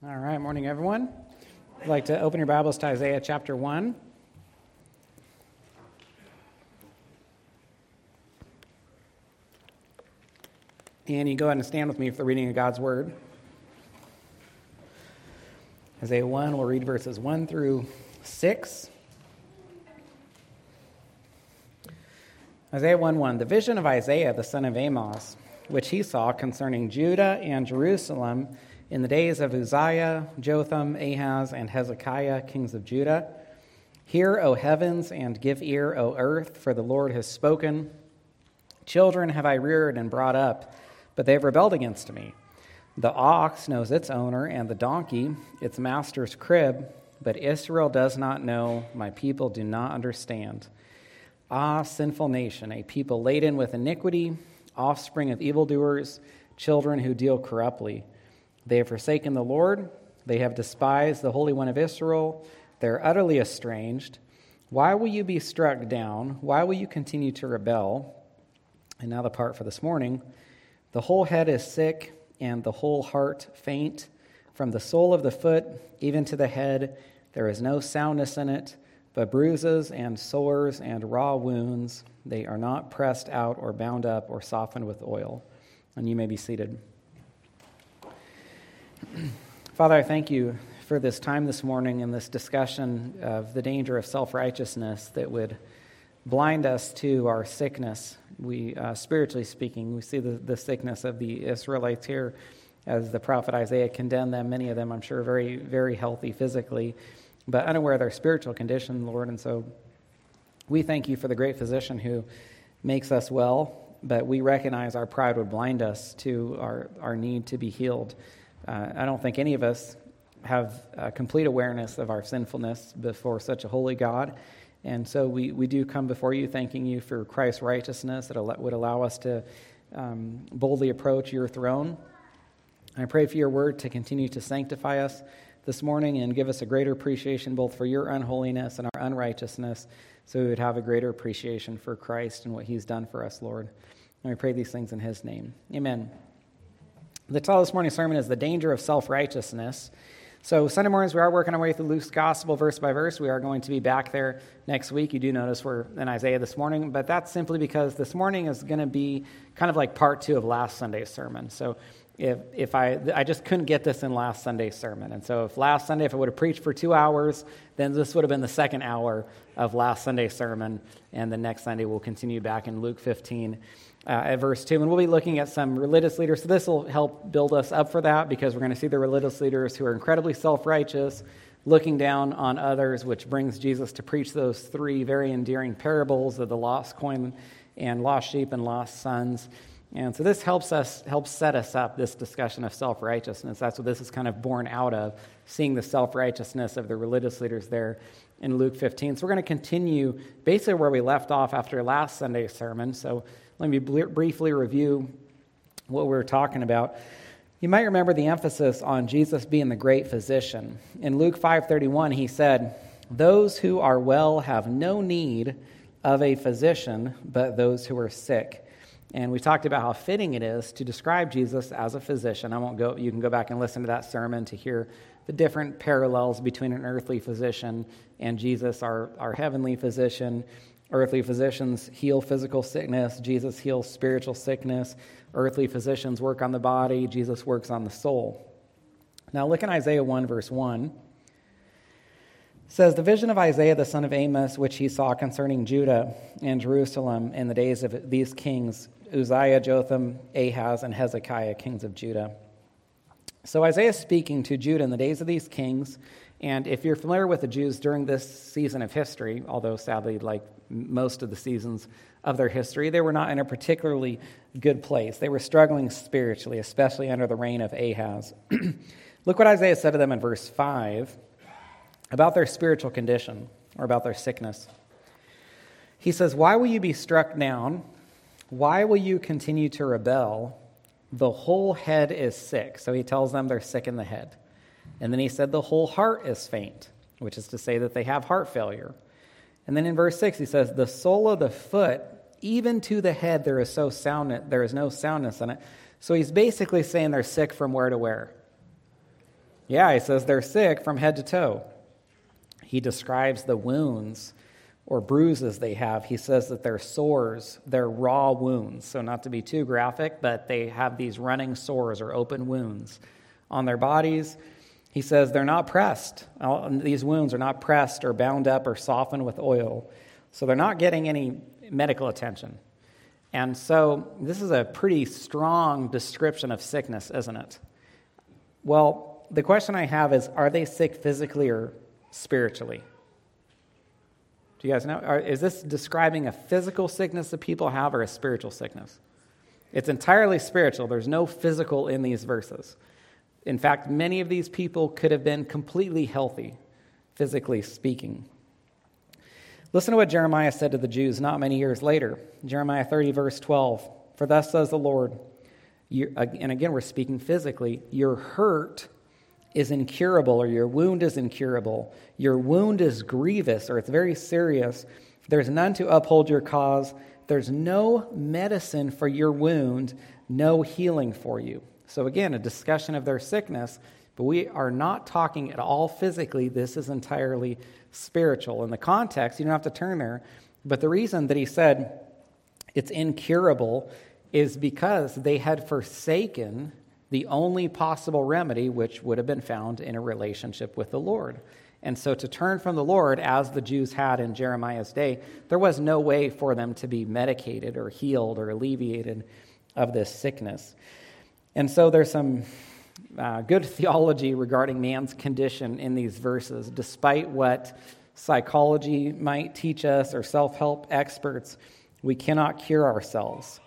All right, morning, everyone. I'd like to open your Bibles to Isaiah chapter 1. And you go ahead and stand with me for the reading of God's Word. Isaiah 1, we'll read verses 1 through 6. Isaiah 1:1, the vision of Isaiah the son of Amoz, which he saw concerning Judah and Jerusalem in the days of Uzziah, Jotham, Ahaz, and Hezekiah, kings of Judah. Hear, O heavens, and give ear, O earth, for the Lord has spoken. Children have I reared and brought up, but they have rebelled against me. The ox knows its owner, and the donkey its master's crib, but Israel does not know, my people do not understand. Ah, sinful nation, a people laden with iniquity, offspring of evildoers, children who deal corruptly. They have forsaken the Lord. They have despised the Holy One of Israel. They are utterly estranged. Why will you be struck down? Why will you continue to rebel? And now the part for this morning. The whole head is sick and the whole heart faint. From the sole of the foot even to the head, there is no soundness in it, but bruises and sores and raw wounds. They are not pressed out or bound up or softened with oil. And you may be seated. Father, I thank you for this time this morning and this discussion of the danger of self-righteousness that would blind us to our sickness. We, spiritually speaking, we see the sickness of the Israelites here as the prophet Isaiah condemned them. Many of them, I'm sure, very, very healthy physically, but unaware of their spiritual condition, Lord. And so we thank you for the great physician who makes us well, but we recognize our pride would blind us to our need to be healed. I don't think any of us have complete awareness of our sinfulness before such a holy God. And so we do come before you, thanking you for Christ's righteousness that would allow us to boldly approach your throne. I pray for your word to continue to sanctify us this morning and give us a greater appreciation both for your unholiness and our unrighteousness, so we would have a greater appreciation for Christ and what he's done for us, Lord. And we pray these things in his name. Amen. The title of this morning's sermon is The Danger of Self-Righteousness. So Sunday mornings, we are working our way through Luke's Gospel verse by verse. We are going to be back there next week. You do notice we're in Isaiah this morning, but that's simply because this morning is going to be kind of like part two of last Sunday's sermon. So if I just couldn't get this in last Sunday's sermon. And so if last Sunday, if I would have preached for 2 hours, then this would have been the second hour of last Sunday's sermon. And the next Sunday, we'll continue back in Luke 15. At verse 2, and we'll be looking at some religious leaders. So this will help build us up for that, because we're going to see the religious leaders who are incredibly self-righteous, looking down on others, which brings Jesus to preach those three very endearing parables of the lost coin and lost sheep and lost sons. And so this helps set us up, this discussion of self-righteousness. That's what this is kind of born out of, seeing the self-righteousness of the religious leaders there in Luke 15. So we're going to continue basically where we left off after last Sunday's sermon. So let me briefly review what we were talking about. You might remember the emphasis on Jesus being the great physician. In Luke 5:31, he said, "Those who are well have no need of a physician, but those who are sick." And we talked about how fitting it is to describe Jesus as a physician. I won't go. You can go back and listen to that sermon to hear the different parallels between an earthly physician and Jesus, our heavenly physician. Earthly physicians heal physical sickness. Jesus heals spiritual sickness. Earthly physicians work on the body. Jesus works on the soul. Now look in Isaiah 1, verse 1. It says, "The vision of Isaiah the son of Amoz, which he saw concerning Judah and Jerusalem in the days of these kings, Uzziah, Jotham, Ahaz, and Hezekiah, kings of Judah." So Isaiah is speaking to Judah in the days of these kings. And if you're familiar with the Jews during this season of history, although sadly, like most of the seasons of their history, they were not in a particularly good place. They were struggling spiritually, especially under the reign of Ahaz. Look what Isaiah said to them in verse 5 about their spiritual condition, or about their sickness. He says, "Why will you be struck down? Why will you continue to rebel? The whole head is sick." So he tells them they're sick in the head. And then he said, "The whole heart is faint," which is to say that they have heart failure. And then in verse 6, he says, "The sole of the foot, even to the head, there is no soundness in it." So he's basically saying they're sick from where to where? Yeah, he says they're sick from head to toe. He describes the wounds or bruises they have. He says that they're sores, they're raw wounds. So not to be too graphic, but they have these running sores or open wounds on their bodies. He says they're not pressed. These wounds are not pressed or bound up or softened with oil. So they're not getting any medical attention. And so this is a pretty strong description of sickness, isn't it? Well, the question I have is, are they sick physically or spiritually? Do you guys know? Is this describing a physical sickness that people have or a spiritual sickness? It's entirely spiritual. There's no physical in these verses. In fact, many of these people could have been completely healthy, physically speaking. Listen to what Jeremiah said to the Jews not many years later. Jeremiah 30, verse 12. For thus says the Lord, and again we're speaking physically, your hurt is incurable, or your wound is incurable. Your wound is grievous, or it's very serious. There's none to uphold your cause. There's no medicine for your wound, no healing for you. So again, a discussion of their sickness, but we are not talking at all physically. This is entirely spiritual. In the context, you don't have to turn there, but the reason that he said it's incurable is because they had forsaken the only possible remedy, which would have been found in a relationship with the Lord. And so to turn from the Lord, as the Jews had in Jeremiah's day, there was no way for them to be medicated or healed or alleviated of this sickness. And so there's some good theology regarding man's condition in these verses, despite what psychology might teach us or self-help experts. We cannot cure ourselves.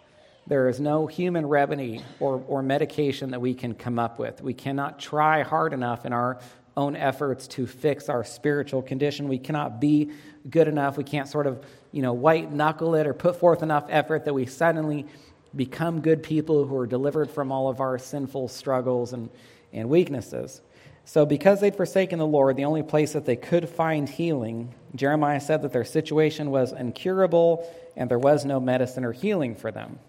There is no human remedy or medication that we can come up with. We cannot try hard enough in our own efforts to fix our spiritual condition. We cannot be good enough. We can't sort of, white knuckle it or put forth enough effort that we suddenly become good people who are delivered from all of our sinful struggles and weaknesses. So because they'd forsaken the Lord, the only place that they could find healing, Jeremiah said that their situation was incurable and there was no medicine or healing for them.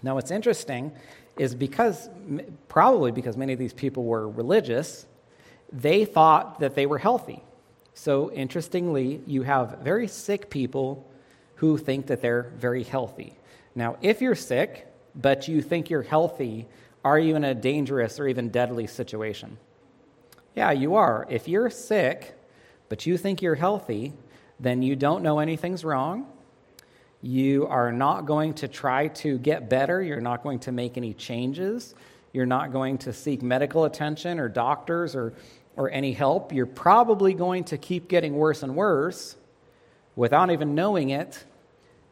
Now, what's interesting is because many of these people were religious, they thought that they were healthy. So, interestingly, you have very sick people who think that they're very healthy. Now, if you're sick, but you think you're healthy, are you in a dangerous or even deadly situation? Yeah, you are. If you're sick, but you think you're healthy, then you don't know anything's wrong. You are not going to try to get better. You're not going to make any changes. You're not going to seek medical attention or doctors or any help. You're probably going to keep getting worse and worse without even knowing it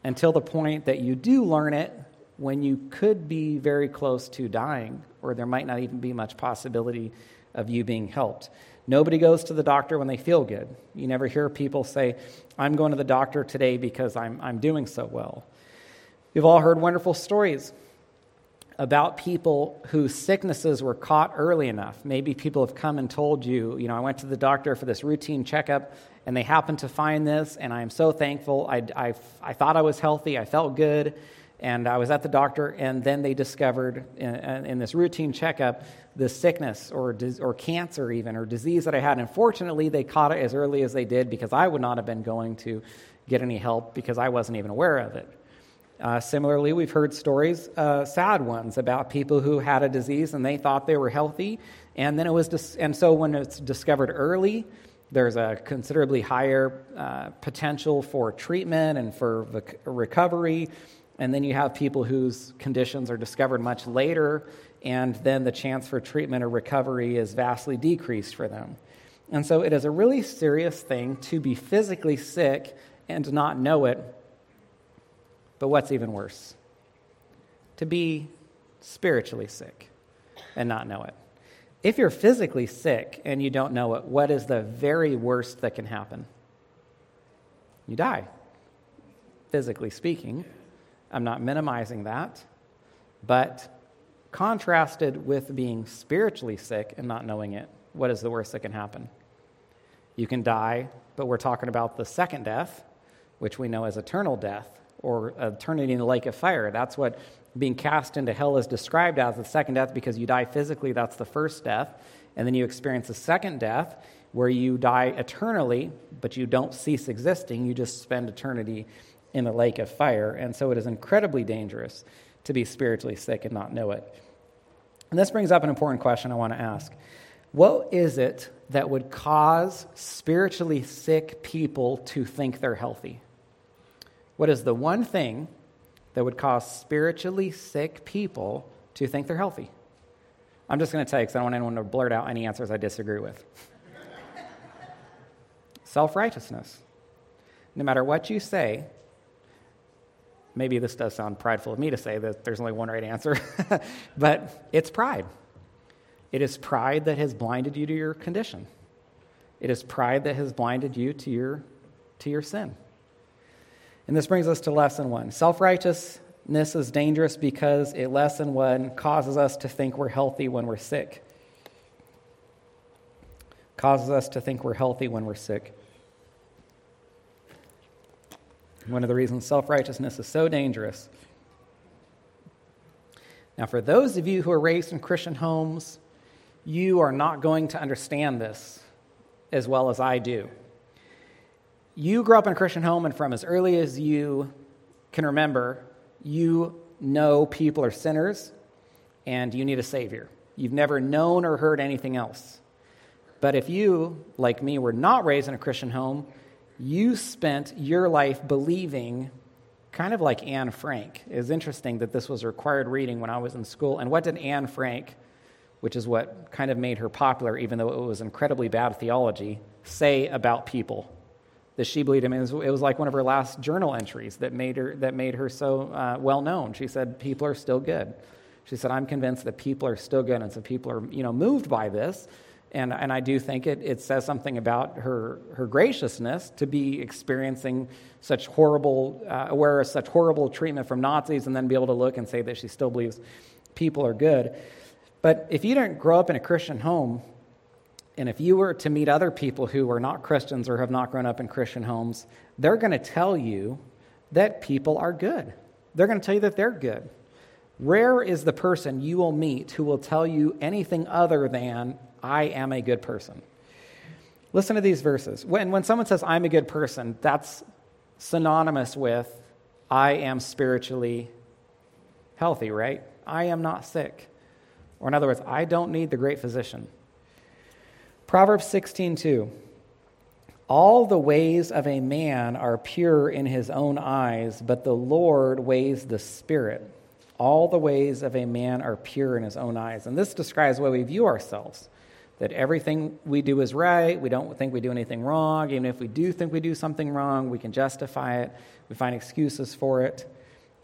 until the point that you do learn it, when you could be very close to dying, or there might not even be much possibility of you being helped. Nobody goes to the doctor when they feel good. You never hear people say, I'm going to the doctor today because I'm doing so well. We've all heard wonderful stories about people whose sicknesses were caught early enough. Maybe people have come and told you, I went to the doctor for this routine checkup and they happened to find this, and I am so thankful. I thought I was healthy, I felt good, and I was at the doctor, and then they discovered in this routine checkup this sickness or cancer even, or disease that I had. And fortunately, they caught it as early as they did, because I would not have been going to get any help because I wasn't even aware of it. Similarly, we've heard stories, sad ones, about people who had a disease and they thought they were healthy, and then it was so when it's discovered early, there's a considerably higher potential for treatment and for recovery. And then you have people whose conditions are discovered much later, and then the chance for treatment or recovery is vastly decreased for them. And so it is a really serious thing to be physically sick and not know it. But what's even worse? To be spiritually sick and not know it. If you're physically sick and you don't know it, what is the very worst that can happen? You die, physically speaking. I'm not minimizing that, but contrasted with being spiritually sick and not knowing it, what is the worst that can happen? You can die, but we're talking about the second death, which we know as eternal death, or eternity in the lake of fire. That's what being cast into hell is described as, the second death, because you die physically, that's the first death, and then you experience a second death where you die eternally, but you don't cease existing. You just spend eternity in the lake of fire. And so it is incredibly dangerous to be spiritually sick and not know it. And this brings up an important question I want to ask. What is it that would cause spiritually sick people to think they're healthy? What is the one thing that would cause spiritually sick people to think they're healthy? I'm just going to tell you because I don't want anyone to blurt out any answers I disagree with. Self-righteousness. No matter what you say, maybe this does sound prideful of me to say that there's only one right answer, but it's pride. It is pride that has blinded you to your condition. It is pride that has blinded you to your sin. And this brings us to lesson one. Self-righteousness is dangerous because it, lesson one, causes us to think we're healthy when we're sick. Causes us to think we're healthy when we're sick. One of the reasons self-righteousness is so dangerous. Now, for those of you who are raised in Christian homes, you are not going to understand this as well as I do. You grew up in a Christian home, and from as early as you can remember, you know people are sinners, and you need a Savior. You've never known or heard anything else. But if you, like me, were not raised in a Christian home, you spent your life believing, kind of like Anne Frank. It's interesting that this was required reading when I was in school. And what did Anne Frank, which is what kind of made her popular, even though it was incredibly bad theology, say about people that she believed in? It was like one of her last journal entries that made her so well known. She said, "People are still good." She said, "I'm convinced that people are still good," and so people are, moved by this. And I do think it says something about her graciousness to be experiencing such horrible, aware of such horrible treatment from Nazis, and then be able to look and say that she still believes people are good. But if you didn't grow up in a Christian home, and if you were to meet other people who are not Christians or have not grown up in Christian homes, they're going to tell you that people are good. They're going to tell you that they're good. Rare is the person you will meet who will tell you anything other than, "I am a good person." Listen to these verses. When someone says, "I'm a good person," that's synonymous with, "I am spiritually healthy," right? I am not sick. Or in other words, I don't need the great physician. Proverbs 16:2. "All the ways of a man are pure in his own eyes, but the Lord weighs the spirit." All the ways of a man are pure in his own eyes. And this describes the way we view ourselves, that everything we do is right. We don't think we do anything wrong. Even if we do think we do something wrong, we can justify it. We find excuses for it.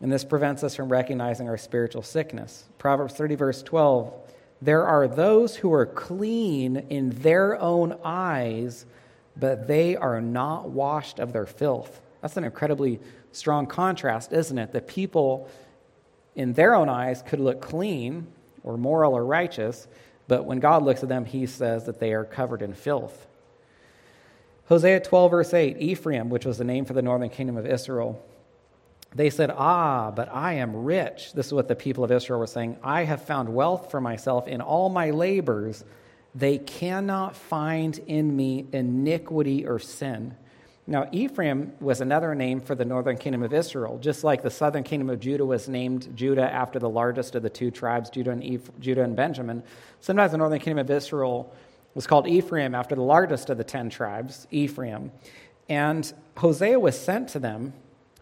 And this prevents us from recognizing our spiritual sickness. Proverbs 30, verse 12, "There are those who are clean in their own eyes, but they are not washed of their filth." That's an incredibly strong contrast, isn't it? The people in their own eyes could look clean or moral or righteous, but when God looks at them, he says that they are covered in filth. Hosea 12, verse 8, "Ephraim," which was the name for the northern kingdom of Israel, "they said, 'Ah, but I am rich.'" This is what the people of Israel were saying. "I have found wealth for myself in all my labors. They cannot find in me iniquity or sin." Now, Ephraim was another name for the northern kingdom of Israel, just like the southern kingdom of Judah was named Judah after the largest of the two tribes, Judah and Benjamin. Sometimes the northern kingdom of Israel was called Ephraim after the largest of the 10 tribes, Ephraim. And Hosea was sent to them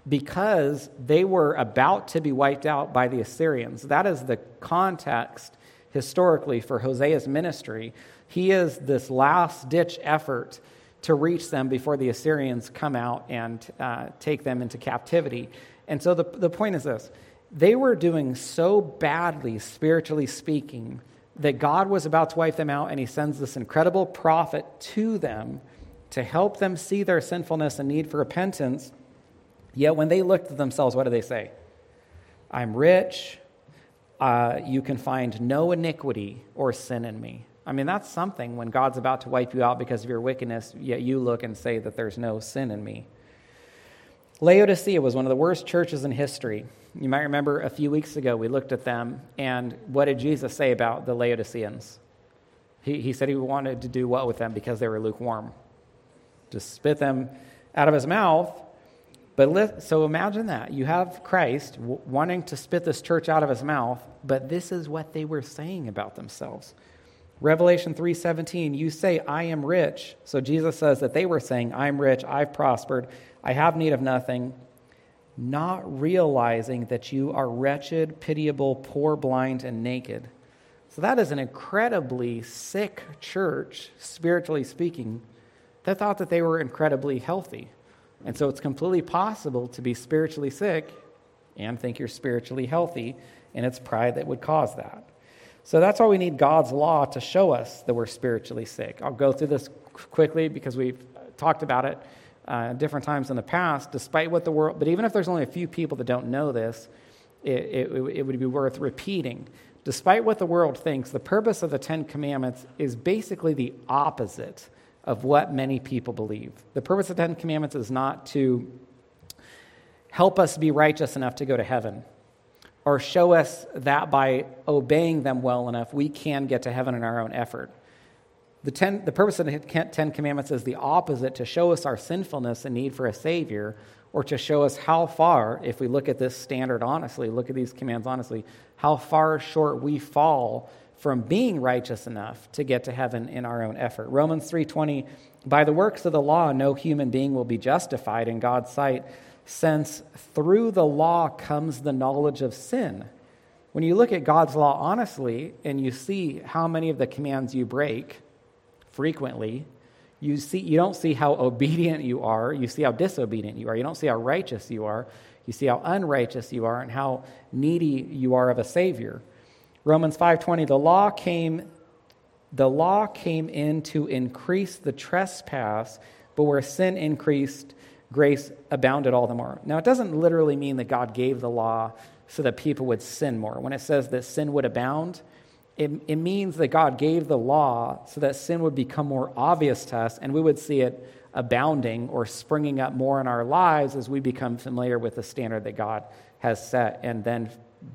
because they were about to be wiped out by the Assyrians. That is the context historically for Hosea's ministry. He is this last-ditch effort to reach them before the Assyrians come out and take them into captivity. And so the point is this. They were doing so badly, spiritually speaking, that God was about to wipe them out, and he sends this incredible prophet to them to help them see their sinfulness and need for repentance. Yet when they looked at themselves, what do they say? "I'm rich. You can find no iniquity or sin in me." I mean, that's something when God's about to wipe you out because of your wickedness, yet you look and say that there's no sin in me. Laodicea was one of the worst churches in history. You might remember a few weeks ago we looked at them, and what did Jesus say about the Laodiceans? He said he wanted to do well with them because they were lukewarm. Just spit them out of his mouth. So imagine that. You have Christ wanting to spit this church out of his mouth, but this is what they were saying about themselves. Revelation 3:17, you say, I am rich. So Jesus says that they were saying, I'm rich, I've prospered, I have need of nothing, not realizing that you are wretched, pitiable, poor, blind, and naked. So that is an incredibly sick church, spiritually speaking, that thought that they were incredibly healthy. And so it's completely possible to be spiritually sick and think you're spiritually healthy, and it's pride that would cause that. So that's why we need God's law to show us that we're spiritually sick. I'll go through this quickly because we've talked about it different times in the past, despite what the world, but even if there's only a few people that don't know this, it would be worth repeating. Despite what the world thinks, the purpose of the Ten Commandments is basically the opposite of what many people believe. The purpose of the Ten Commandments is not to help us be righteous enough to go to heaven, or show us that by obeying them well enough, we can get to heaven in our own effort. The purpose of the Ten Commandments is the opposite, to show us our sinfulness and need for a Savior, or to show us how far, if we look at this standard honestly, look at these commands honestly, how far short we fall from being righteous enough to get to heaven in our own effort. Romans 3:20, by the works of the law, no human being will be justified in God's sight, since through the law comes the knowledge of sin. When you look at God's law honestly, and you see how many of the commands you break frequently, you don't see how obedient you are, you see how disobedient you are. You don't see how righteous you are, you see how unrighteous you are, and how needy you are of a Savior. Romans 5:20, the law came in to increase the trespass, but where sin increased, grace abounded all the more. Now, it doesn't literally mean that God gave the law so that people would sin more. When it says that sin would abound, it means that God gave the law so that sin would become more obvious to us, and we would see it abounding or springing up more in our lives as we become familiar with the standard that God has set, and then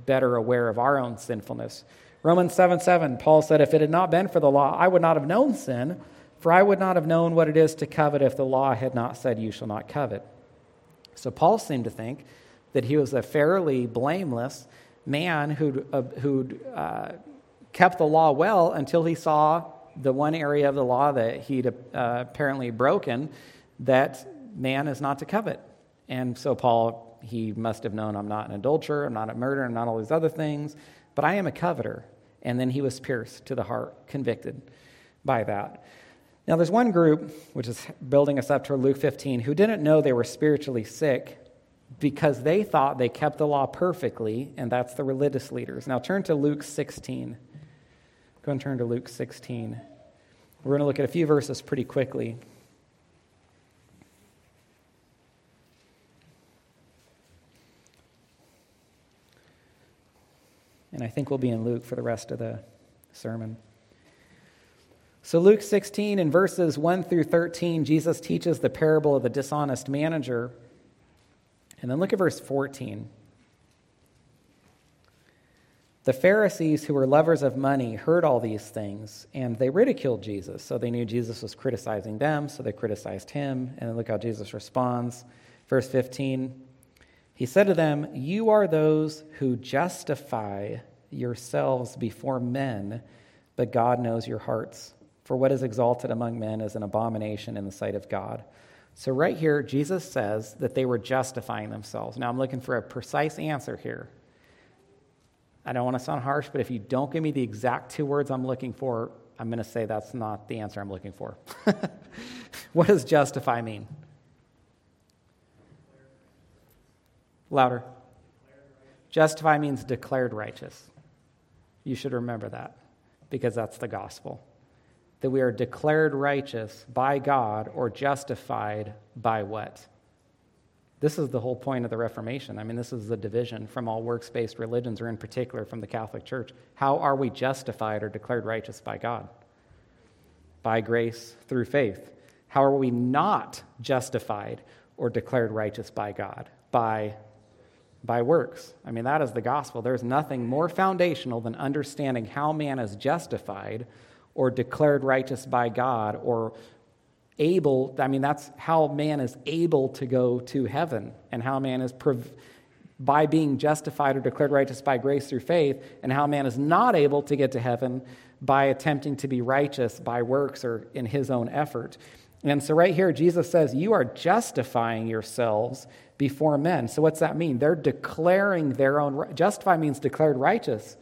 better aware of our own sinfulness. Romans 7:7, Paul said, if it had not been for the law, I would not have known sin, for I would not have known what it is to covet if the law had not said, you shall not covet. So Paul seemed to think that he was a fairly blameless man who'd kept the law well until he saw the one area of the law that he'd apparently broken, that man is not to covet. And so Paul, he must have known, I'm not an adulterer, I'm not a murderer, I'm not all these other things, but I am a coveter. And then he was pierced to the heart, convicted by that. Now, there's one group, which is building us up to Luke 15, who didn't know they were spiritually sick because they thought they kept the law perfectly, and that's the religious leaders. Now, turn to Luke 16. Go and turn to Luke 16. We're going to look at a few verses pretty quickly. And I think we'll be in Luke for the rest of the sermon. So Luke 16, in verses 1 through 13, Jesus teaches the parable of the dishonest manager. And then look at verse 14. The Pharisees, who were lovers of money, heard all these things, and they ridiculed Jesus. So they knew Jesus was criticizing them, so they criticized him. And then look how Jesus responds. Verse 15, he said to them, you are those who justify yourselves before men, but God knows your hearts. For what is exalted among men is an abomination in the sight of God. So right here, Jesus says that they were justifying themselves. Now, I'm looking for a precise answer here. I don't want to sound harsh, but if you don't give me the exact two words I'm looking for, I'm going to say that's not the answer I'm looking for. What does justify mean? Louder. Justify means declared righteous. You should remember that, because that's the gospel. That we are declared righteous by God, or justified by what? This is the whole point of the Reformation. I mean, this is the division from all works-based religions, or in particular from the Catholic Church. How are we justified or declared righteous by God? By grace through faith. How are we not justified or declared righteous by God? By works. I mean, that is the gospel. There's nothing more foundational than understanding how man is justified or declared righteous by God or able. I mean, that's how man is able to go to heaven, and how man is by being justified or declared righteous by grace through faith, and how man is not able to get to heaven by attempting to be righteous by works or in his own effort. And so right here, Jesus says, you are justifying yourselves before men. So what's that mean? They're declaring their own. Justify means declared righteous.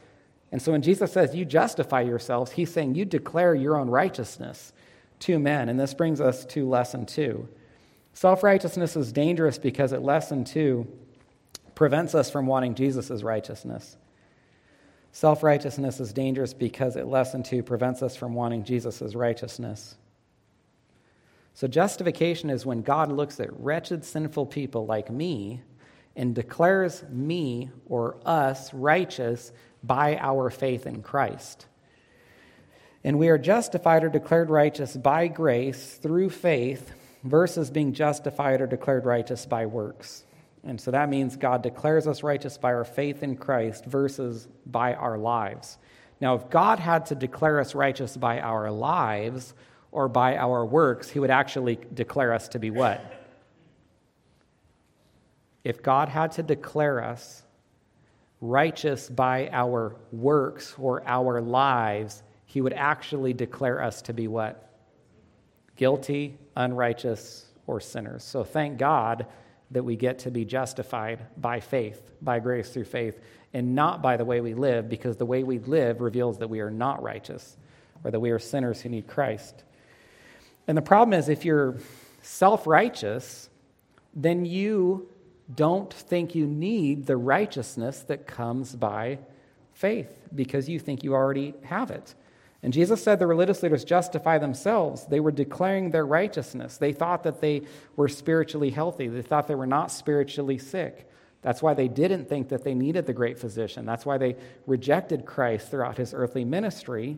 And so when Jesus says, you justify yourselves, he's saying, you declare your own righteousness to men. And this brings us to lesson 2. Self-righteousness is dangerous because at lesson 2, prevents us from wanting Jesus' righteousness. Self-righteousness is dangerous because it, lesson 2, prevents us from wanting Jesus' righteousness. So justification is when God looks at wretched, sinful people like me and declares me or us righteous by our faith in Christ. And we are justified or declared righteous by grace through faith versus being justified or declared righteous by works. And so that means God declares us righteous by our faith in Christ versus by our lives. Now, if God had to declare us righteous by our lives or by our works, he would actually declare us to be what? If God had to declare us righteous by our works or our lives, he would actually declare us to be what? Guilty, unrighteous, or sinners. So thank God that we get to be justified by faith, by grace through faith, and not by the way we live, because the way we live reveals that we are not righteous or that we are sinners who need Christ. And the problem is, if you're self-righteous, then you don't think you need the righteousness that comes by faith because you think you already have it. And Jesus said the religious leaders justify themselves. They were declaring their righteousness. They thought that they were spiritually healthy. They thought they were not spiritually sick. That's why they didn't think that they needed the great physician. That's why they rejected Christ throughout his earthly ministry.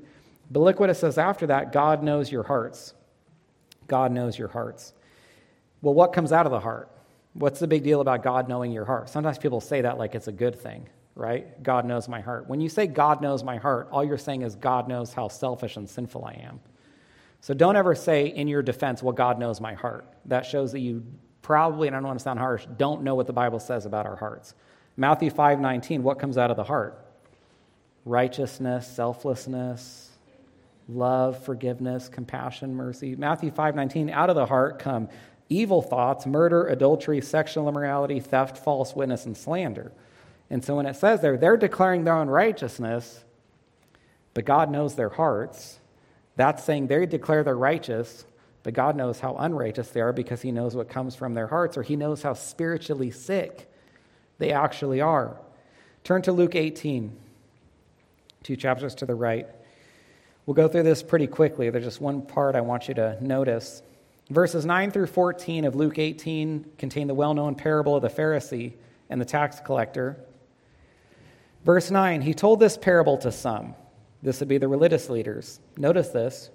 But look what it says after that. God knows your hearts. God knows your hearts. Well, what comes out of the heart? What's the big deal about God knowing your heart? Sometimes people say that like it's a good thing. Right? God knows my heart. When you say God knows my heart, all you're saying is God knows how selfish and sinful I am. So don't ever say in your defense, well, God knows my heart. That shows that you probably, and I don't want to sound harsh, don't know what the Bible says about our hearts. Matthew 5:19, what comes out of the heart? Righteousness, selflessness, love, forgiveness, compassion, mercy. Matthew 5:19, out of the heart come evil thoughts, murder, adultery, sexual immorality, theft, false witness, and slander. And so when it says there, they're declaring their own righteousness, but God knows their hearts. That's saying they declare they're righteous, but God knows how unrighteous they are because he knows what comes from their hearts, or he knows how spiritually sick they actually are. Turn to Luke 18, 2 chapters to the right. We'll go through this pretty quickly. There's just one part I want you to notice. Verses 9 through 14 of Luke 18 contain the well-known parable of the Pharisee and the tax collector. Verse 9, he told this parable to some. This would be the religious leaders. Notice this.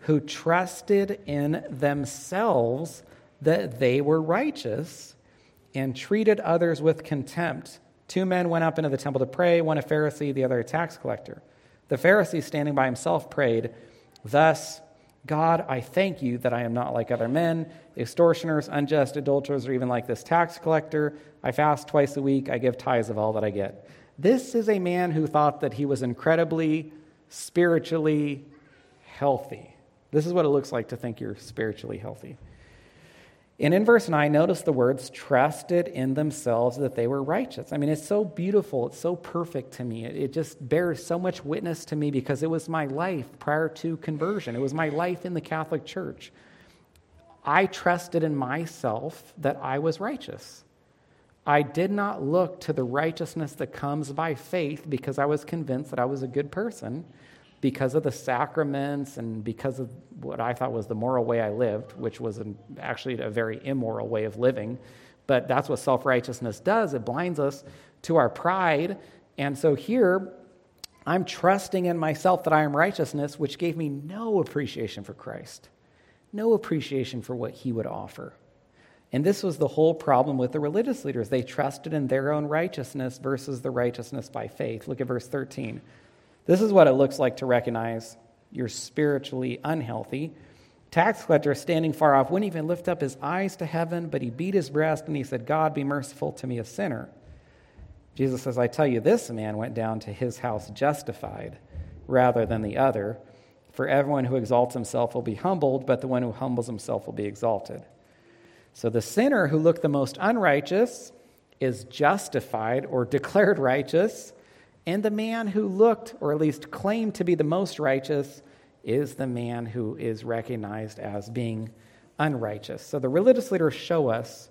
Who trusted in themselves that they were righteous and treated others with contempt. 2 men went up into the temple to pray, one a Pharisee, the other a tax collector. The Pharisee, standing by himself, prayed, "Thus, God, I thank you that I am not like other men, extortioners, unjust, adulterers, or even like this tax collector. I fast twice a week. I give tithes of all that I get." This is a man who thought that he was incredibly spiritually healthy. This is what it looks like to think you're spiritually healthy. And in verse 9, notice the words, trusted in themselves that they were righteous. I mean, it's so beautiful. It's so perfect to me. It just bears so much witness to me because it was my life prior to conversion. It was my life in the Catholic Church. I trusted in myself that I was righteous. I did not look to the righteousness that comes by faith because I was convinced that I was a good person because of the sacraments and because of what I thought was the moral way I lived, which was actually a very immoral way of living. But that's what self-righteousness does. It blinds us to our pride. And so here, I'm trusting in myself that I am righteousness, which gave me no appreciation for Christ, no appreciation for what he would offer. And this was the whole problem with the religious leaders. They trusted in their own righteousness versus the righteousness by faith. Look at verse 13. This is what it looks like to recognize you're spiritually unhealthy. Tax collector standing far off wouldn't even lift up his eyes to heaven, but he beat his breast and he said, God, be merciful to me, a sinner. Jesus says, I tell you, this man went down to his house justified rather than the other. For everyone who exalts himself will be humbled, but the one who humbles himself will be exalted. So the sinner who looked the most unrighteous is justified or declared righteous, and the man who looked, or at least claimed to be the most righteous, is the man who is recognized as being unrighteous. So the religious leaders show us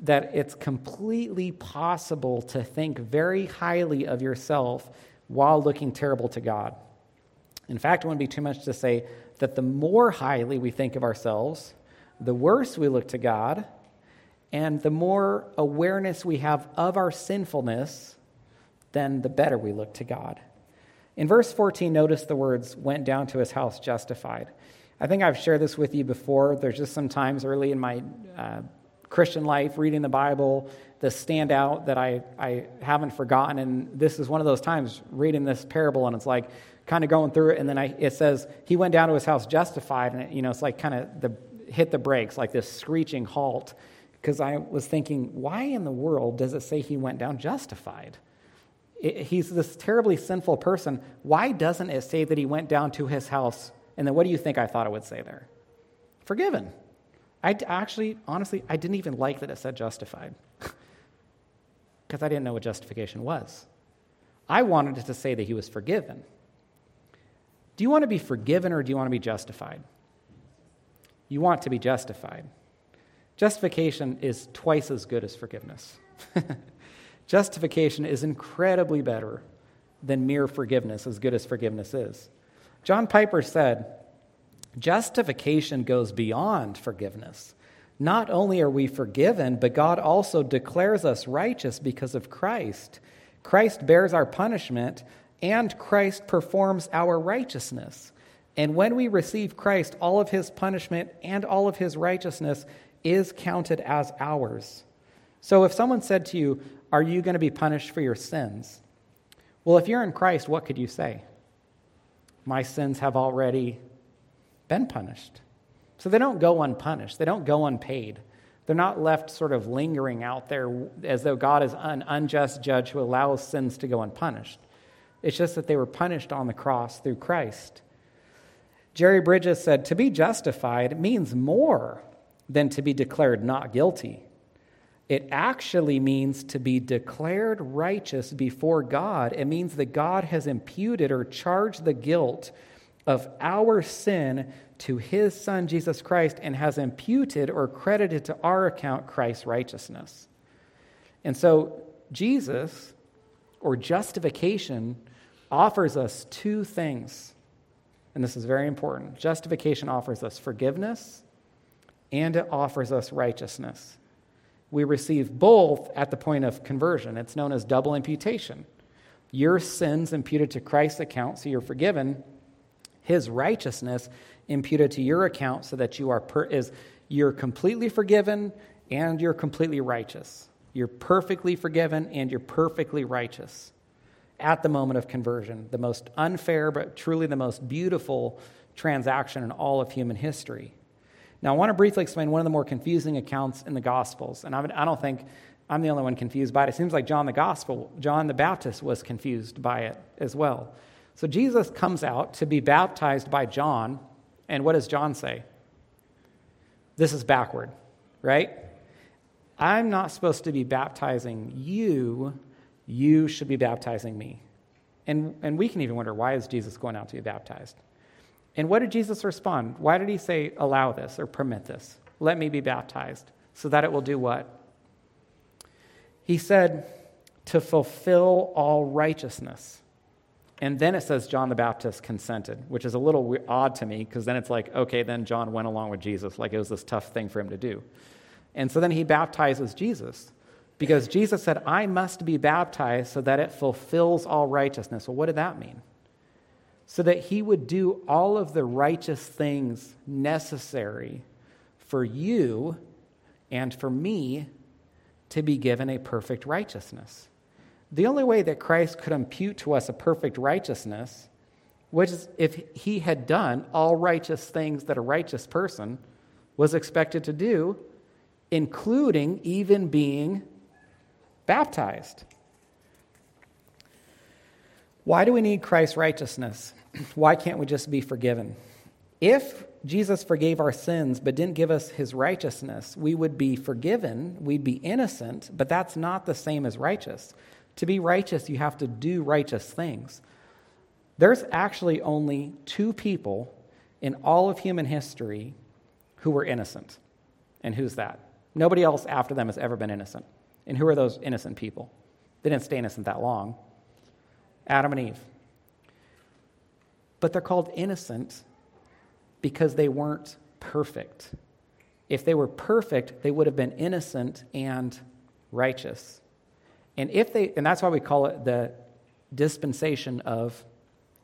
that it's completely possible to think very highly of yourself while looking terrible to God. In fact, it wouldn't be too much to say that the more highly we think of ourselves, the worse we look to God, and the more awareness we have of our sinfulness, then the better we look to God. In verse 14, notice the words, went down to his house justified. I think I've shared this with you before. There's just some times early in my Christian life, reading the Bible, the standout that I haven't forgotten, and this is one of those times reading this parable, and it's like kind of going through it, and then it says, he went down to his house justified, and it's like kind of hit the brakes, like this screeching halt, because I was thinking, why in the world does it say he went down justified? He's this terribly sinful person. Why doesn't it say that he went down to his house? And then what do you think I thought it would say there? Forgiven. I actually, honestly, I didn't even like that it said justified because I didn't know what justification was. I wanted it to say that he was forgiven. Do you want to be forgiven or do you want to be justified? You want to be justified. Justification is twice as good as forgiveness. Justification is incredibly better than mere forgiveness, as good as forgiveness is. John Piper said, justification goes beyond forgiveness. Not only are we forgiven, but God also declares us righteous because of Christ. Christ bears our punishment, and Christ performs our righteousness. And when we receive Christ, all of his punishment and all of his righteousness is counted as ours. So if someone said to you, are you going to be punished for your sins? Well, if you're in Christ, what could you say? My sins have already been punished. So they don't go unpunished. They don't go unpaid. They're not left sort of lingering out there as though God is an unjust judge who allows sins to go unpunished. It's just that they were punished on the cross through Christ. Jerry Bridges said, to be justified means more than to be declared not guilty. It actually means to be declared righteous before God. It means that God has imputed or charged the guilt of our sin to his Son, Jesus Christ, and has imputed or credited to our account Christ's righteousness. And so Jesus, or justification, offers us two things. And this is very important. Justification offers us forgiveness, and it offers us righteousness. We receive both at the point of conversion. It's known as double imputation. Your sins imputed to Christ's account, so you're forgiven. His righteousness imputed to your account, so that you are you're completely forgiven and you're completely righteous. You're perfectly forgiven and you're perfectly righteous at the moment of conversion. The most unfair, but truly the most beautiful transaction in all of human history. Now, I want to briefly explain one of the more confusing accounts in the Gospels, and I don't think I'm the only one confused by it. It seems like John the Baptist was confused by it as well. So Jesus comes out to be baptized by John, and what does John say? This is backward, right? I'm not supposed to be baptizing you. You should be baptizing me. And we can even wonder, why is Jesus going out to be baptized? And what did Jesus respond? Why did he say, allow this or permit this? Let me be baptized, so that it will do what? He said, to fulfill all righteousness. And then it says John the Baptist consented, which is a little odd to me, because then it's like, okay, then John went along with Jesus, like it was this tough thing for him to do. And so then he baptizes Jesus, because Jesus said, I must be baptized so that it fulfills all righteousness. Well, what did that mean? So that he would do all of the righteous things necessary for you and for me to be given a perfect righteousness. The only way that Christ could impute to us a perfect righteousness which is if he had done all righteous things that a righteous person was expected to do, including even being baptized. Why do we need Christ's righteousness? Why can't we just be forgiven? If Jesus forgave our sins but didn't give us his righteousness, we would be forgiven, we'd be innocent, but that's not the same as righteous. To be righteous, you have to do righteous things. There's actually only two people in all of human history who were innocent. And who's that? Nobody else after them has ever been innocent. And who are those innocent people? They didn't stay innocent that long. Adam and Eve. But they're called innocent because they weren't perfect. If they were perfect, they would have been innocent and righteous. And if they, and that's why we call it the dispensation of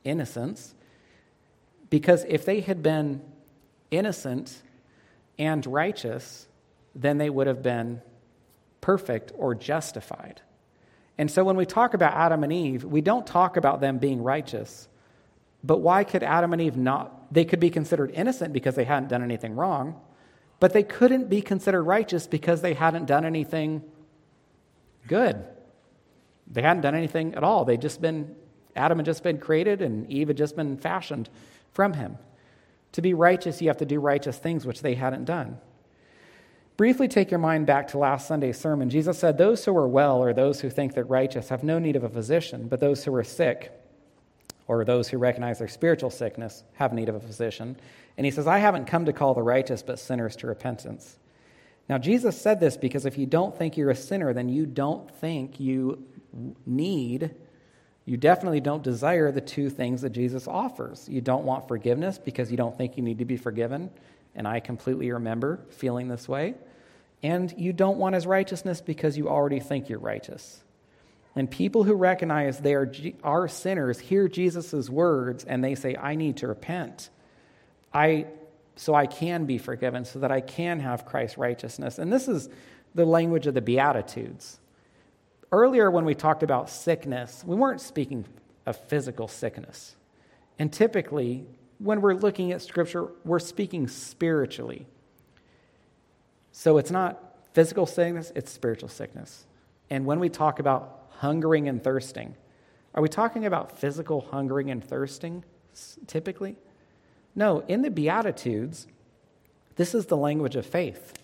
innocence, because if they had been innocent and righteous, then they would have been perfect or justified. And so when we talk about Adam and Eve, we don't talk about them being righteous. But why could Adam and Eve not? They could be considered innocent because they hadn't done anything wrong, but they couldn't be considered righteous because they hadn't done anything good. They hadn't done anything at all. They'd just been, Adam had just been created and Eve had just been fashioned from him. To be righteous, you have to do righteous things, which they hadn't done. Briefly take your mind back to last Sunday's sermon. Jesus said, those who are well or those who think they're righteous have no need of a physician, but those who are sick or those who recognize their spiritual sickness have need of a physician. And he says, I haven't come to call the righteous but sinners to repentance. Now, Jesus said this because if you don't think you're a sinner, then you don't think you need, you definitely don't desire the two things that Jesus offers. You don't want forgiveness because you don't think you need to be forgiven, and I completely remember feeling this way. And you don't want his righteousness because you already think you're righteous. And people who recognize they are sinners hear Jesus' words and they say, I need to repent. So I can be forgiven, so that I can have Christ's righteousness. And this is the language of the Beatitudes. Earlier when we talked about sickness, we weren't speaking of physical sickness. And typically, when we're looking at Scripture, we're speaking spiritually. So it's not physical sickness, it's spiritual sickness. And when we talk about hungering and thirsting, are we talking about physical hungering and thirsting typically? No, in the Beatitudes, this is the language of faith.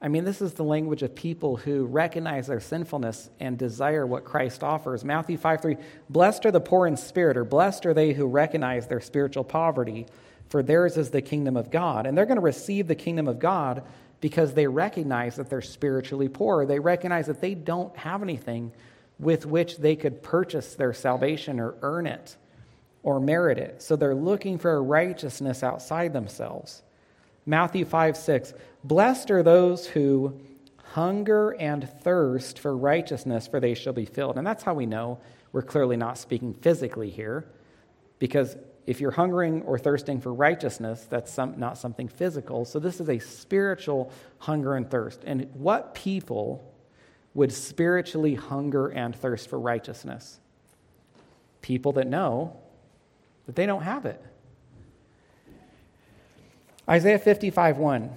I mean, this is the language of people who recognize their sinfulness and desire what Christ offers. Matthew 5:3, blessed are the poor in spirit, or blessed are they who recognize their spiritual poverty, for theirs is the kingdom of God. And they're going to receive the kingdom of God because they recognize that they're spiritually poor. They recognize that they don't have anything with which they could purchase their salvation or earn it or merit it. So they're looking for a righteousness outside themselves. Matthew 5:6, blessed are those who hunger and thirst for righteousness, for they shall be filled. And that's how we know we're clearly not speaking physically here, because if you're hungering or thirsting for righteousness, that's not something physical. So this is a spiritual hunger and thirst. And what people would spiritually hunger and thirst for righteousness? People that know that they don't have it. Isaiah 55:1.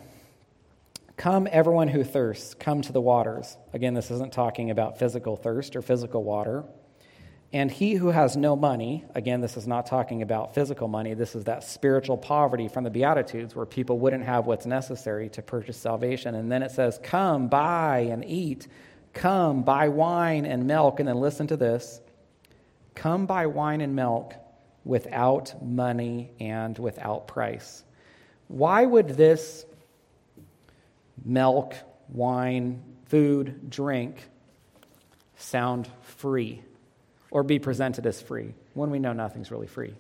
Come, everyone who thirsts, come to the waters. Again, this isn't talking about physical thirst or physical water. And he who has no money, again, this is not talking about physical money, this is that spiritual poverty from the Beatitudes where people wouldn't have what's necessary to purchase salvation. And then it says, come, buy and eat. Come, buy wine and milk. And then listen to this. Come, buy wine and milk without money and without price. Why would this milk, wine, food, drink sound free or be presented as free when we know nothing's really free?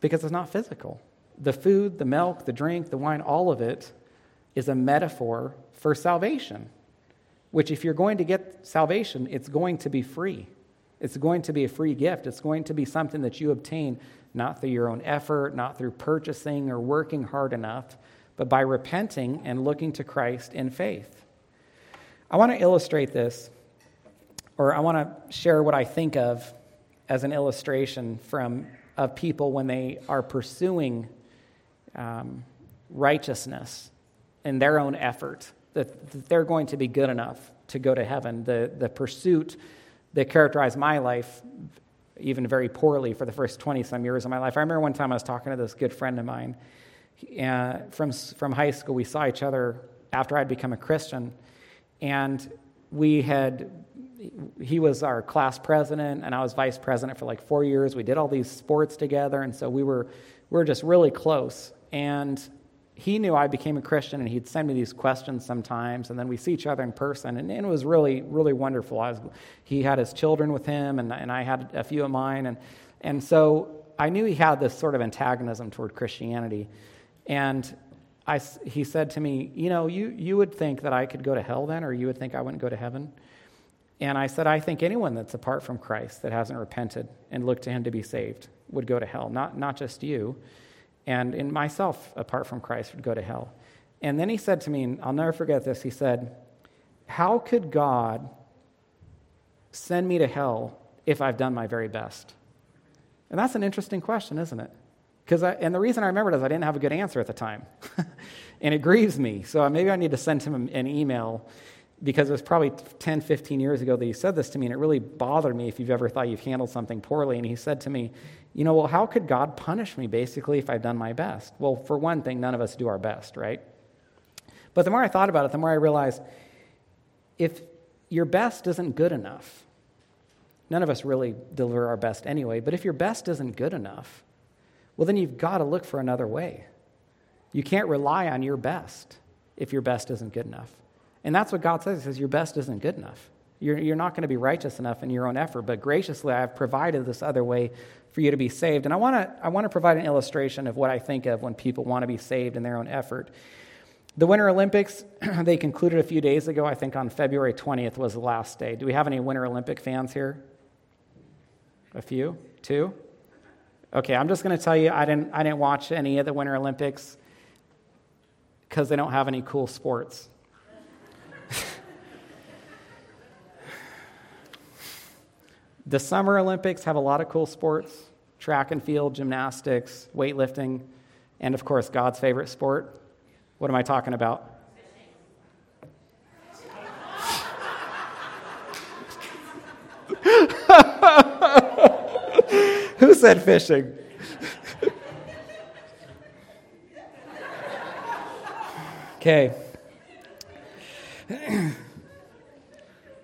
Because it's not physical. The food, the milk, the drink, the wine, all of it is a metaphor for salvation, which if you're going to get salvation, it's going to be free. It's going to be a free gift. It's going to be something that you obtain not through your own effort, not through purchasing or working hard enough, but by repenting and looking to Christ in faith. I want to illustrate this, or I want to share what I think of as an illustration from of people when they are pursuing righteousness in their own effort, that they're going to be good enough to go to heaven. The pursuit that characterized my life even very poorly for the first 20-some years of my life. I remember one time I was talking to this good friend of mine from high school. We saw each other after I'd become a Christian, and he was our class president, and I was vice president for like 4 years. We did all these sports together, and so we were just really close. And he knew I became a Christian, and he'd send me these questions sometimes, and then we see each other in person, and it was really, really wonderful. He had his children with him, and I had a few of mine, and so I knew he had this sort of antagonism toward Christianity. And he said to me, you would think that I could go to hell then, or you would think I wouldn't go to heaven? And I said, I think anyone that's apart from Christ that hasn't repented and looked to him to be saved would go to hell, not just you. And in myself, apart from Christ, would go to hell. And then he said to me, and I'll never forget this, he said, how could God send me to hell if I've done my very best? And that's an interesting question, isn't it? And the reason I remembered is I didn't have a good answer at the time. And it grieves me. So maybe I need to send him an email, because it was probably 10, 15 years ago that he said this to me, and it really bothered me if you've ever thought you've handled something poorly. And he said to me, well, how could God punish me, basically, if I've done my best? Well, for one thing, none of us do our best, right? But the more I thought about it, the more I realized if your best isn't good enough, none of us really deliver our best anyway, but if your best isn't good enough, well, then you've got to look for another way. You can't rely on your best if your best isn't good enough. And that's what God says. He says, your best isn't good enough. You're not going to be righteous enough in your own effort, but graciously I have provided this other way for you to be saved. And I want to provide an illustration of what I think of when people want to be saved in their own effort. The Winter Olympics, they concluded a few days ago. I think on February 20th was the last day. Do we have any Winter Olympic fans here? A few? Two? Okay, I'm just going to tell you I didn't watch any of the Winter Olympics because they don't have any cool sports. The Summer Olympics have a lot of cool sports: track and field, gymnastics, weightlifting, and of course, God's favorite sport. What am I talking about? Who said fishing? Okay.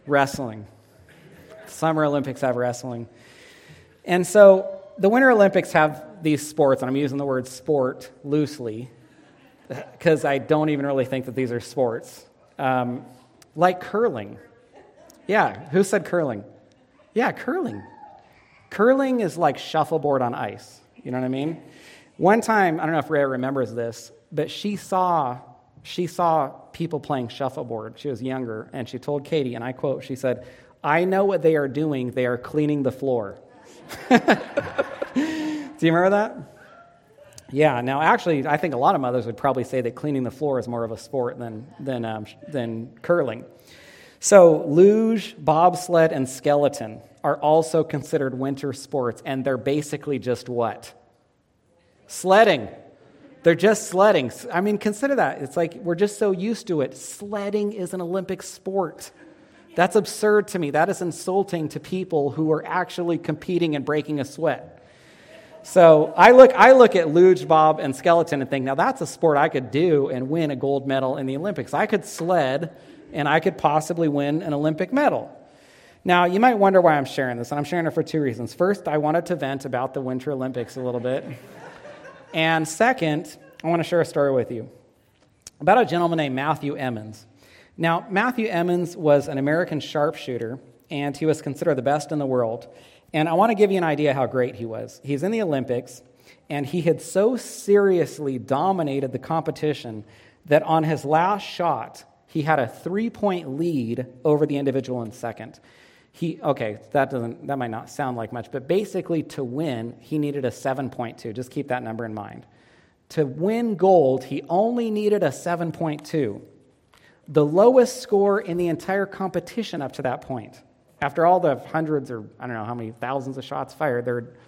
Wrestling. Summer Olympics have wrestling. And so the Winter Olympics have these sports, and I'm using the word sport loosely because I don't even really think that these are sports, like curling. Yeah, who said curling? Yeah, curling. Curling is like shuffleboard on ice, you know what I mean? One time, I don't know if Rhea remembers this, but she saw people playing shuffleboard. She was younger, and she told Katie, and I quote, she said, "I know what they are doing. They are cleaning the floor." Do you remember that? Yeah. Now, actually, I think a lot of mothers would probably say that cleaning the floor is more of a sport than curling. So luge, bobsled, and skeleton are also considered winter sports, and they're basically just what? Sledding. They're just sledding. I mean, consider that. It's like we're just so used to it. Sledding is an Olympic sport. That's absurd to me. That is insulting to people who are actually competing and breaking a sweat. So I look at luge, bob, and skeleton and think, now that's a sport I could do and win a gold medal in the Olympics. I could sled, and I could possibly win an Olympic medal. Now, you might wonder why I'm sharing this, and I'm sharing it for two reasons. First, I wanted to vent about the Winter Olympics a little bit. And second, I want to share a story with you about a gentleman named Matthew Emmons. Now, Matthew Emmons was an American sharpshooter, and he was considered the best in the world. And I want to give you an idea how great he was. He's in the Olympics, and he had so seriously dominated the competition that on his last shot, he had a three-point lead over the individual in second. That might not sound like much, but basically to win, he needed a 7.2. Just keep that number in mind. To win gold, he only needed a 7.2. The lowest score in the entire competition up to that point. After all the hundreds or I don't know how many thousands of shots fired,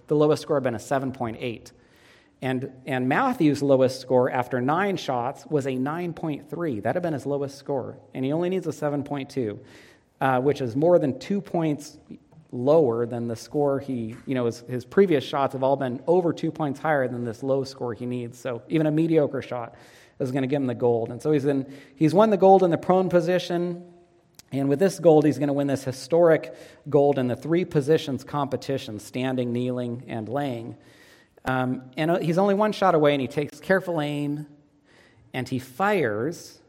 the lowest score had been a 7.8. And Matthew's lowest score after 9 shots was a 9.3. That had been his lowest score. And he only needs a 7.2, which is more than 2 points lower than the score he, you know, his previous shots have all been over 2 points higher than this low score he needs. So even a mediocre shot is going to give him the gold. And so he's won the gold in the prone position. And with this gold, he's going to win this historic gold in the 3 positions competition, standing, kneeling, and laying. And he's only one shot away, and he takes careful aim, and he fires,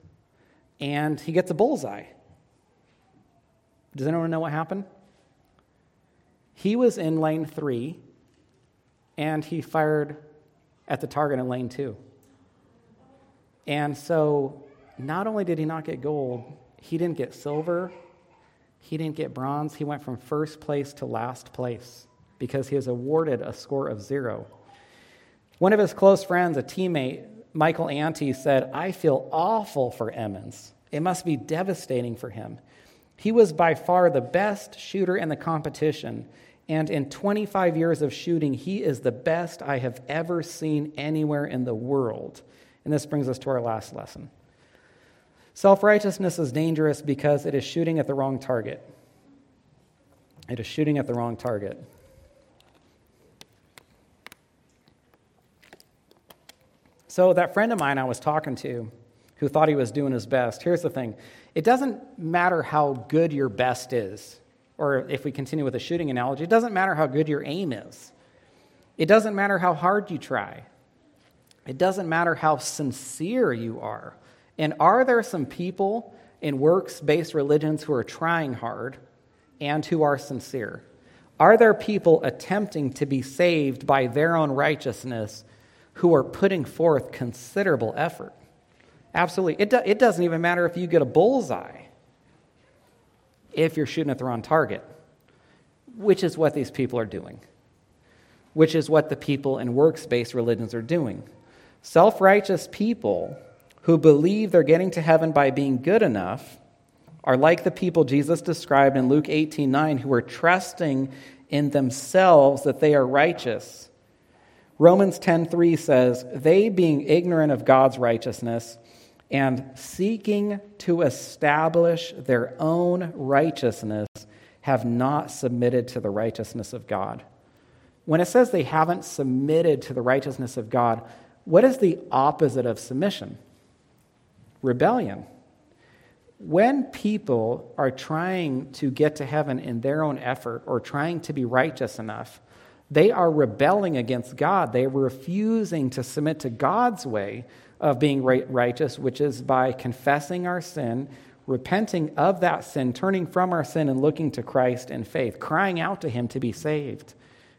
and he gets a bullseye. Does anyone know what happened? He was in lane 3, and he fired at the target in lane 2. And so not only did he not get gold, he didn't get silver, he didn't get bronze, he went from first place to last place because he was awarded a score of 0. One of his close friends, a teammate, Michael Antti, said, "I feel awful for Emmons. It must be devastating for him. He was by far the best shooter in the competition, and in 25 years of shooting, he is the best I have ever seen anywhere in the world." And this brings us to our last lesson. Self-righteousness is dangerous because it is shooting at the wrong target. It is shooting at the wrong target. So that friend of mine I was talking to who thought he was doing his best, here's the thing. It doesn't matter how good your best is, or if we continue with a shooting analogy, it doesn't matter how good your aim is. It doesn't matter how hard you try. It doesn't matter how sincere you are. And are there some people in works-based religions who are trying hard and who are sincere? Are there people attempting to be saved by their own righteousness who are putting forth considerable effort? Absolutely. It doesn't even matter if you get a bullseye if you're shooting at the wrong target, which is what these people are doing, which is what the people in works-based religions are doing. Self-righteous people who believe they're getting to heaven by being good enough are like the people Jesus described in Luke 18:9 who are trusting in themselves that they are righteous. Romans 10:3 says, "They being ignorant of God's righteousness and seeking to establish their own righteousness have not submitted to the righteousness of God." When it says they haven't submitted to the righteousness of God, what is the opposite of submission? Rebellion. When people are trying to get to heaven in their own effort or trying to be righteous enough, they are rebelling against God. They are refusing to submit to God's way of being righteous, which is by confessing our sin, repenting of that sin, turning from our sin and looking to Christ in faith, crying out to him to be saved,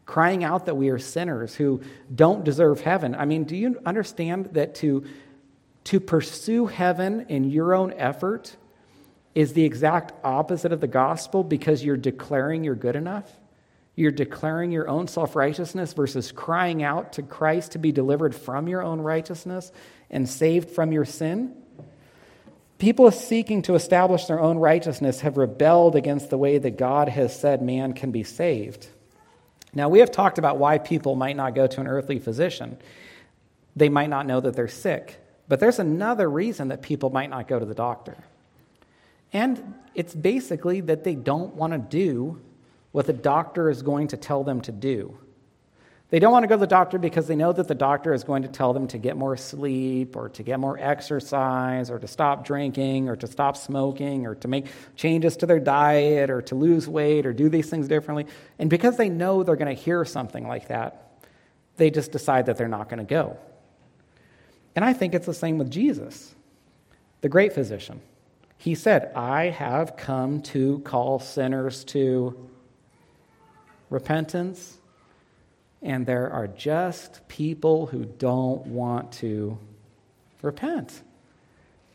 crying out that we are sinners who don't deserve heaven. I mean, do you understand that to pursue heaven in your own effort is the exact opposite of the gospel because you're declaring you're good enough? You're declaring your own self-righteousness versus crying out to Christ to be delivered from your own righteousness and saved from your sin? People seeking to establish their own righteousness have rebelled against the way that God has said man can be saved. Now, we have talked about why people might not go to an earthly physician. They might not know that they're sick. But there's another reason that people might not go to the doctor. And it's basically that they don't want to do what the doctor is going to tell them to do. They don't want to go to the doctor because they know that the doctor is going to tell them to get more sleep or to get more exercise or to stop drinking or to stop smoking or to make changes to their diet or to lose weight or do these things differently. And because they know they're going to hear something like that, they just decide that they're not going to go. And I think it's the same with Jesus, the great physician. He said, "I have come to call sinners to repentance," and there are just people who don't want to repent.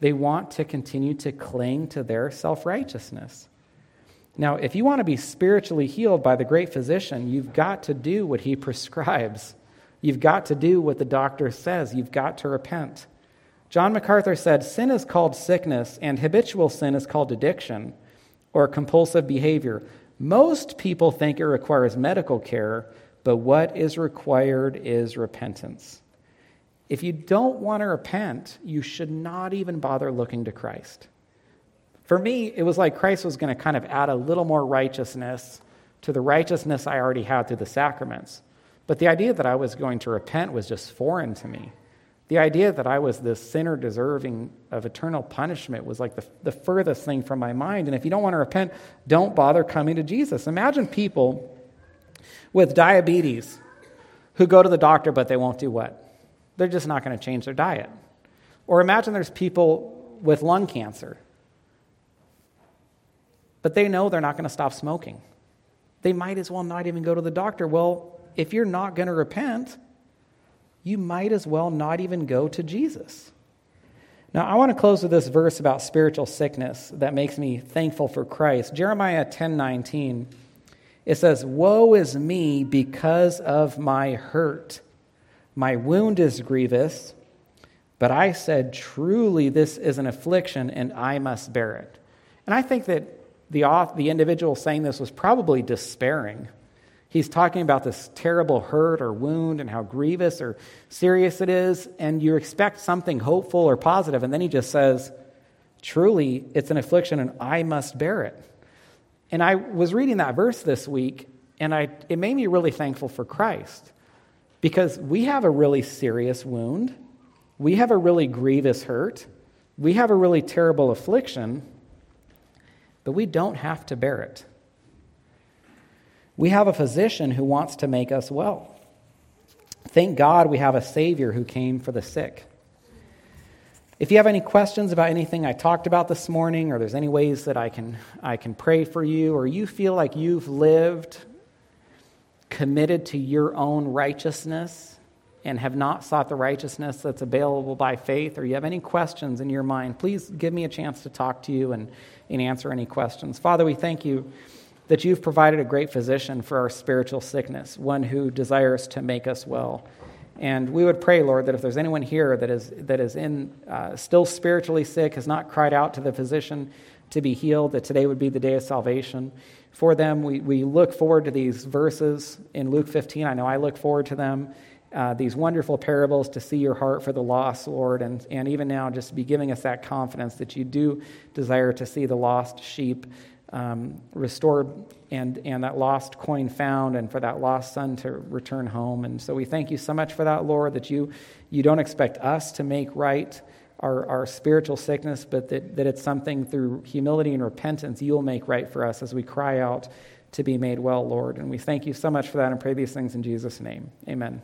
They want to continue to cling to their self-righteousness. Now, if you want to be spiritually healed by the great physician, you've got to do what he prescribes. You've got to do what the doctor says. You've got to repent. John MacArthur said, "Sin is called sickness, and habitual sin is called addiction or compulsive behavior. Most people think it requires medical care, but what is required is repentance. If you don't want to repent, you should not even bother looking to Christ. For me, it was like Christ was going to kind of add a little more righteousness to the righteousness I already had through the sacraments. But the idea that I was going to repent was just foreign to me. The idea that I was this sinner deserving of eternal punishment was like the furthest thing from my mind. And if you don't want to repent, don't bother coming to Jesus. Imagine people with diabetes who go to the doctor, but they won't do what? They're just not going to change their diet. Or imagine there's people with lung cancer, but they know they're not going to stop smoking. They might as well not even go to the doctor. Well, if you're not going to repent, you might as well not even go to Jesus. Now, I want to close with this verse about spiritual sickness that makes me thankful for Christ. Jeremiah 10:19, it says, "Woe is me because of my hurt. My wound is grievous, but I said, truly, this is an affliction, and I must bear it." And I think that the individual saying this was probably despairing. He's talking about this terrible hurt or wound and how grievous or serious it is, and you expect something hopeful or positive, and then he just says, truly, it's an affliction, and I must bear it. And I was reading that verse this week, and it made me really thankful for Christ. Because we have a really serious wound, we have a really grievous hurt, we have a really terrible affliction, but we don't have to bear it. We have a physician who wants to make us well. Thank God we have a Savior who came for the sick. If you have any questions about anything I talked about this morning, or there's any ways that I can pray for you, or you feel like you've lived committed to your own righteousness and have not sought the righteousness that's available by faith, or you have any questions in your mind, please give me a chance to talk to you and answer any questions. Father, we thank you that you've provided a great physician for our spiritual sickness, one who desires to make us well. And we would pray, Lord, that if there's anyone here that is still spiritually sick, has not cried out to the physician to be healed, that today would be the day of salvation. For them, we look forward to these verses in Luke 15. I know I look forward to them, these wonderful parables to see your heart for the lost, Lord, and even now just be giving us that confidence that you do desire to see the lost sheep restored and that lost coin found, and for that lost son to return home. And so we thank you so much for that, Lord, that you don't expect us to make right our spiritual sickness, but that it's something through humility and repentance you'll make right for us as we cry out to be made well, Lord. And we thank you so much for that and pray these things in Jesus' name. Amen.